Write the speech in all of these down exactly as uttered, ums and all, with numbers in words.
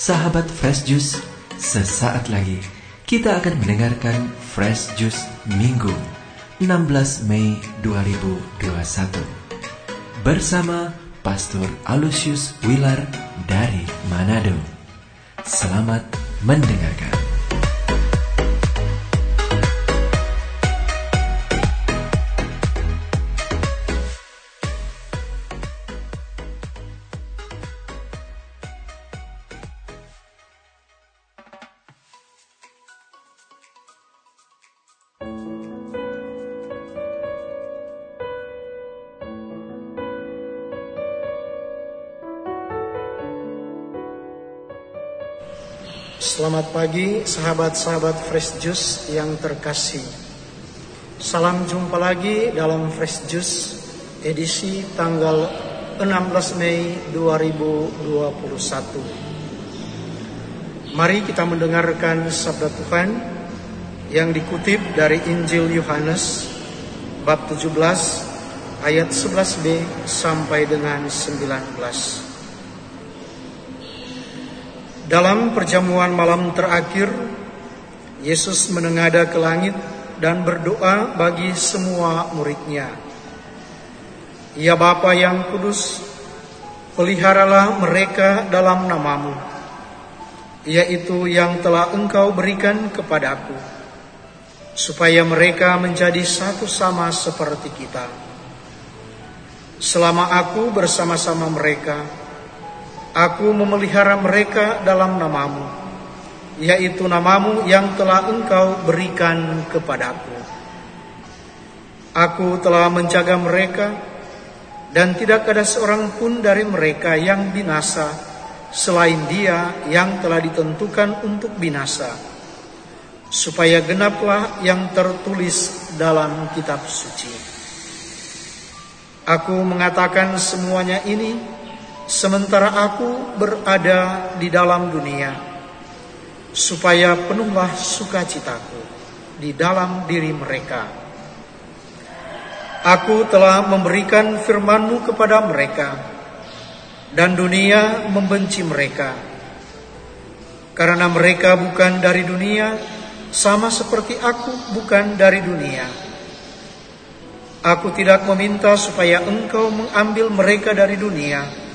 Sahabat Fresh Juice, sesaat lagi kita akan mendengarkan Fresh Juice Minggu enam belas Mei dua ribu dua puluh satu bersama Pastor Aloysius Wilar dari Manado. Selamat mendengarkan. Selamat pagi sahabat-sahabat Fresh Juice yang terkasih. Salam jumpa lagi dalam Fresh Juice edisi tanggal enam belas Mei dua ribu dua puluh satu. Mari kita mendengarkan sabda Tuhan yang dikutip dari Injil Yohanes bab tujuh belas ayat sebelas b sampai dengan sembilan belas. Dalam perjamuan malam terakhir, Yesus menengadah ke langit dan berdoa bagi semua murid-Nya. Ya Bapa yang kudus, peliharalah mereka dalam nama-Mu, yaitu yang telah Engkau berikan kepadaku, supaya mereka menjadi satu sama seperti kita. Selama aku bersama-sama mereka, Aku memelihara mereka dalam nama-Mu, yaitu nama-Mu yang telah Engkau berikan kepadaku. Aku telah menjaga mereka, dan tidak ada seorang pun dari mereka yang binasa, selain dia yang telah ditentukan untuk binasa, supaya genaplah yang tertulis dalam kitab suci. Aku mengatakan semuanya ini, sementara aku berada di dalam dunia, supaya penuhlah sukacitaku di dalam diri mereka. Aku telah memberikan firman-Mu kepada mereka, dan dunia membenci mereka, karena mereka bukan dari dunia, sama seperti aku bukan dari dunia. Aku tidak meminta supaya Engkau mengambil mereka dari dunia,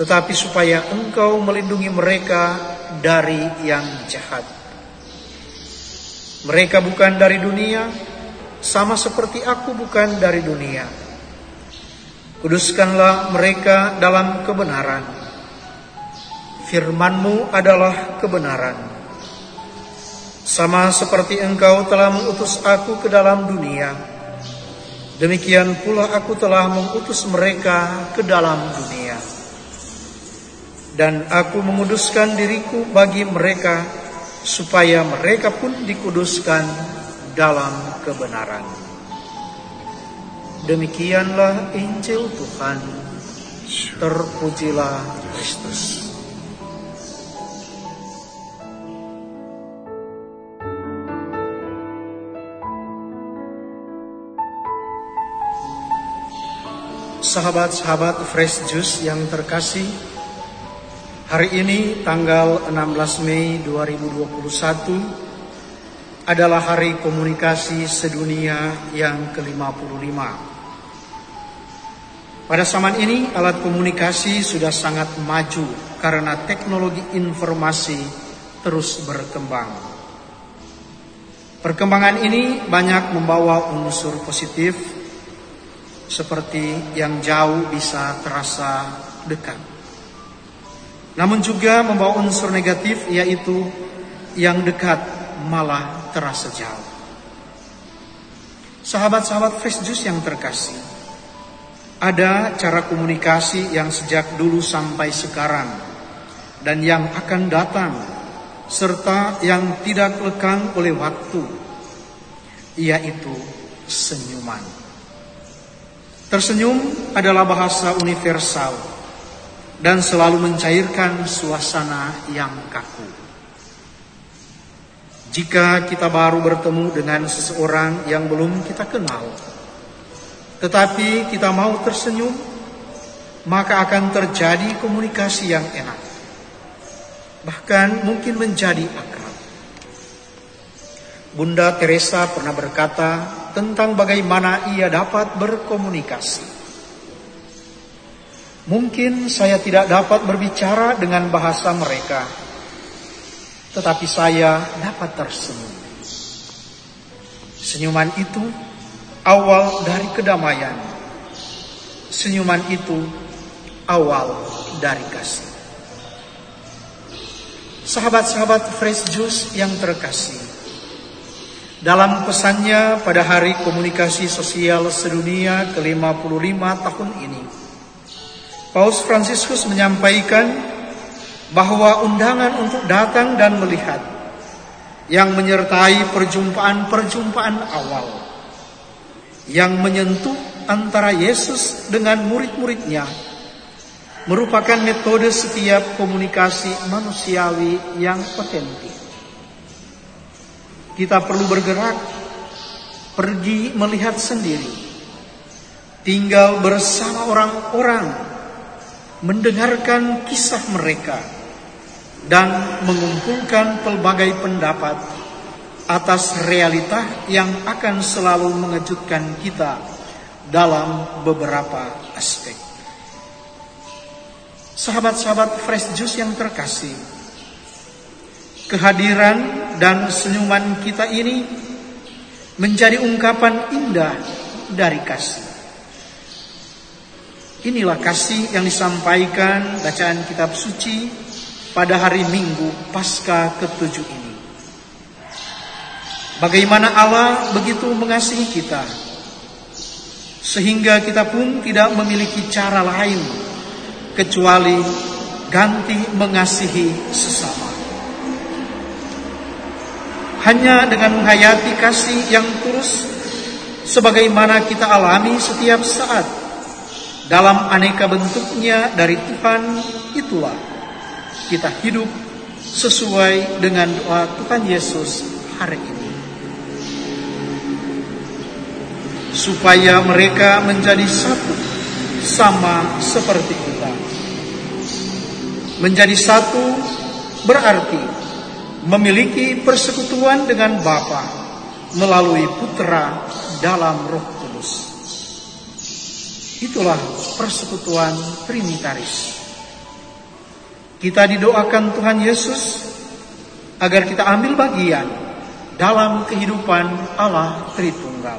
tetapi supaya Engkau melindungi mereka dari yang jahat. Mereka bukan dari dunia, sama seperti aku bukan dari dunia. Kuduskanlah mereka dalam kebenaran. Firman-Mu adalah kebenaran. Sama seperti Engkau telah mengutus aku ke dalam dunia, demikian pula aku telah mengutus mereka ke dalam dunia. Dan aku menguduskan diriku bagi mereka, supaya mereka pun dikuduskan dalam kebenaran. Demikianlah Injil Tuhan, terpujilah Kristus. Sahabat-sahabat Fresh Juice yang terkasih, hari ini tanggal enam belas Mei dua ribu dua puluh satu adalah hari komunikasi sedunia yang ke lima puluh lima. Pada zaman ini alat komunikasi sudah sangat maju karena teknologi informasi terus berkembang. Perkembangan ini banyak membawa unsur positif seperti yang jauh bisa terasa dekat. Namun juga membawa unsur negatif, yaitu yang dekat malah terasa jauh. Sahabat-sahabat Fresh Juice yang terkasih, ada cara komunikasi yang sejak dulu sampai sekarang, dan yang akan datang, serta yang tidak lekang oleh waktu, yaitu senyuman. Tersenyum adalah bahasa universal dan selalu mencairkan suasana yang kaku. Jika kita baru bertemu dengan seseorang yang belum kita kenal, tetapi kita mau tersenyum, maka akan terjadi komunikasi yang enak. bahkan mungkin menjadi akrab. Bunda Teresa pernah berkata tentang bagaimana ia dapat berkomunikasi. Mungkin saya tidak dapat berbicara dengan bahasa mereka, tetapi saya dapat tersenyum. Senyuman itu awal dari kedamaian. Senyuman itu awal dari kasih. Sahabat-sahabat Fresh Juice yang terkasih, dalam pesannya pada Hari Komunikasi Sosial Sedunia ke lima puluh lima tahun ini, Paus Fransiskus menyampaikan bahwa undangan untuk datang dan melihat yang menyertai perjumpaan-perjumpaan awal yang menyentuh antara Yesus dengan murid-muridnya merupakan metode setiap komunikasi manusiawi yang otentik. Kita perlu bergerak, pergi melihat sendiri, tinggal bersama orang-orang, mendengarkan kisah mereka, dan mengumpulkan pelbagai pendapat atas realita yang akan selalu mengejutkan kita dalam beberapa aspek. Sahabat-sahabat Fresh Juice yang terkasih, kehadiran dan senyuman kita ini menjadi ungkapan indah dari kasih. Inilah kasih yang disampaikan bacaan kitab suci pada hari Minggu Paskah ketujuh ini. Bagaimana Allah begitu mengasihi kita, sehingga kita pun tidak memiliki cara lain kecuali ganti mengasihi sesama. Hanya dengan menghayati kasih yang tulus sebagaimana kita alami setiap saat, dalam aneka bentuknya dari Tuhan, itulah kita hidup sesuai dengan doa Tuhan Yesus hari ini. Supaya mereka menjadi satu, sama seperti kita. Menjadi satu berarti memiliki persekutuan dengan Bapa melalui Putra dalam Roh Kudus. Itulah persekutuan trinitaris. Kita didoakan Tuhan Yesus agar kita ambil bagian dalam kehidupan Allah Tritunggal,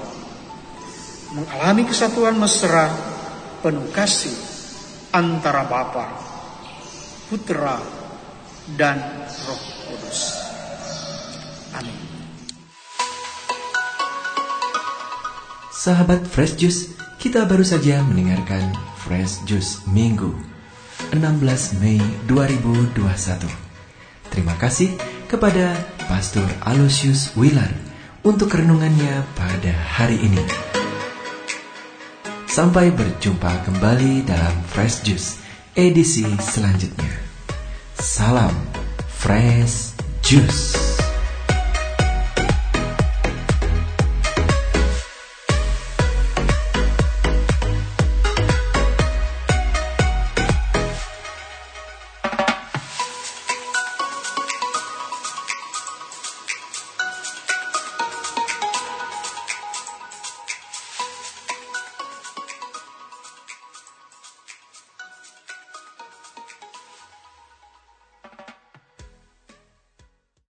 mengalami kesatuan mesra penuh kasih antara Bapa, Putra, dan Roh Kudus. Amin. Sahabat Fresh Juice, kita baru saja mendengarkan Fresh Juice Minggu enam belas Mei dua ribu dua puluh satu. Terima kasih kepada Pastor Aloysius Wilar untuk renungannya pada hari ini. Sampai berjumpa kembali dalam Fresh Juice edisi selanjutnya. Salam Fresh Juice.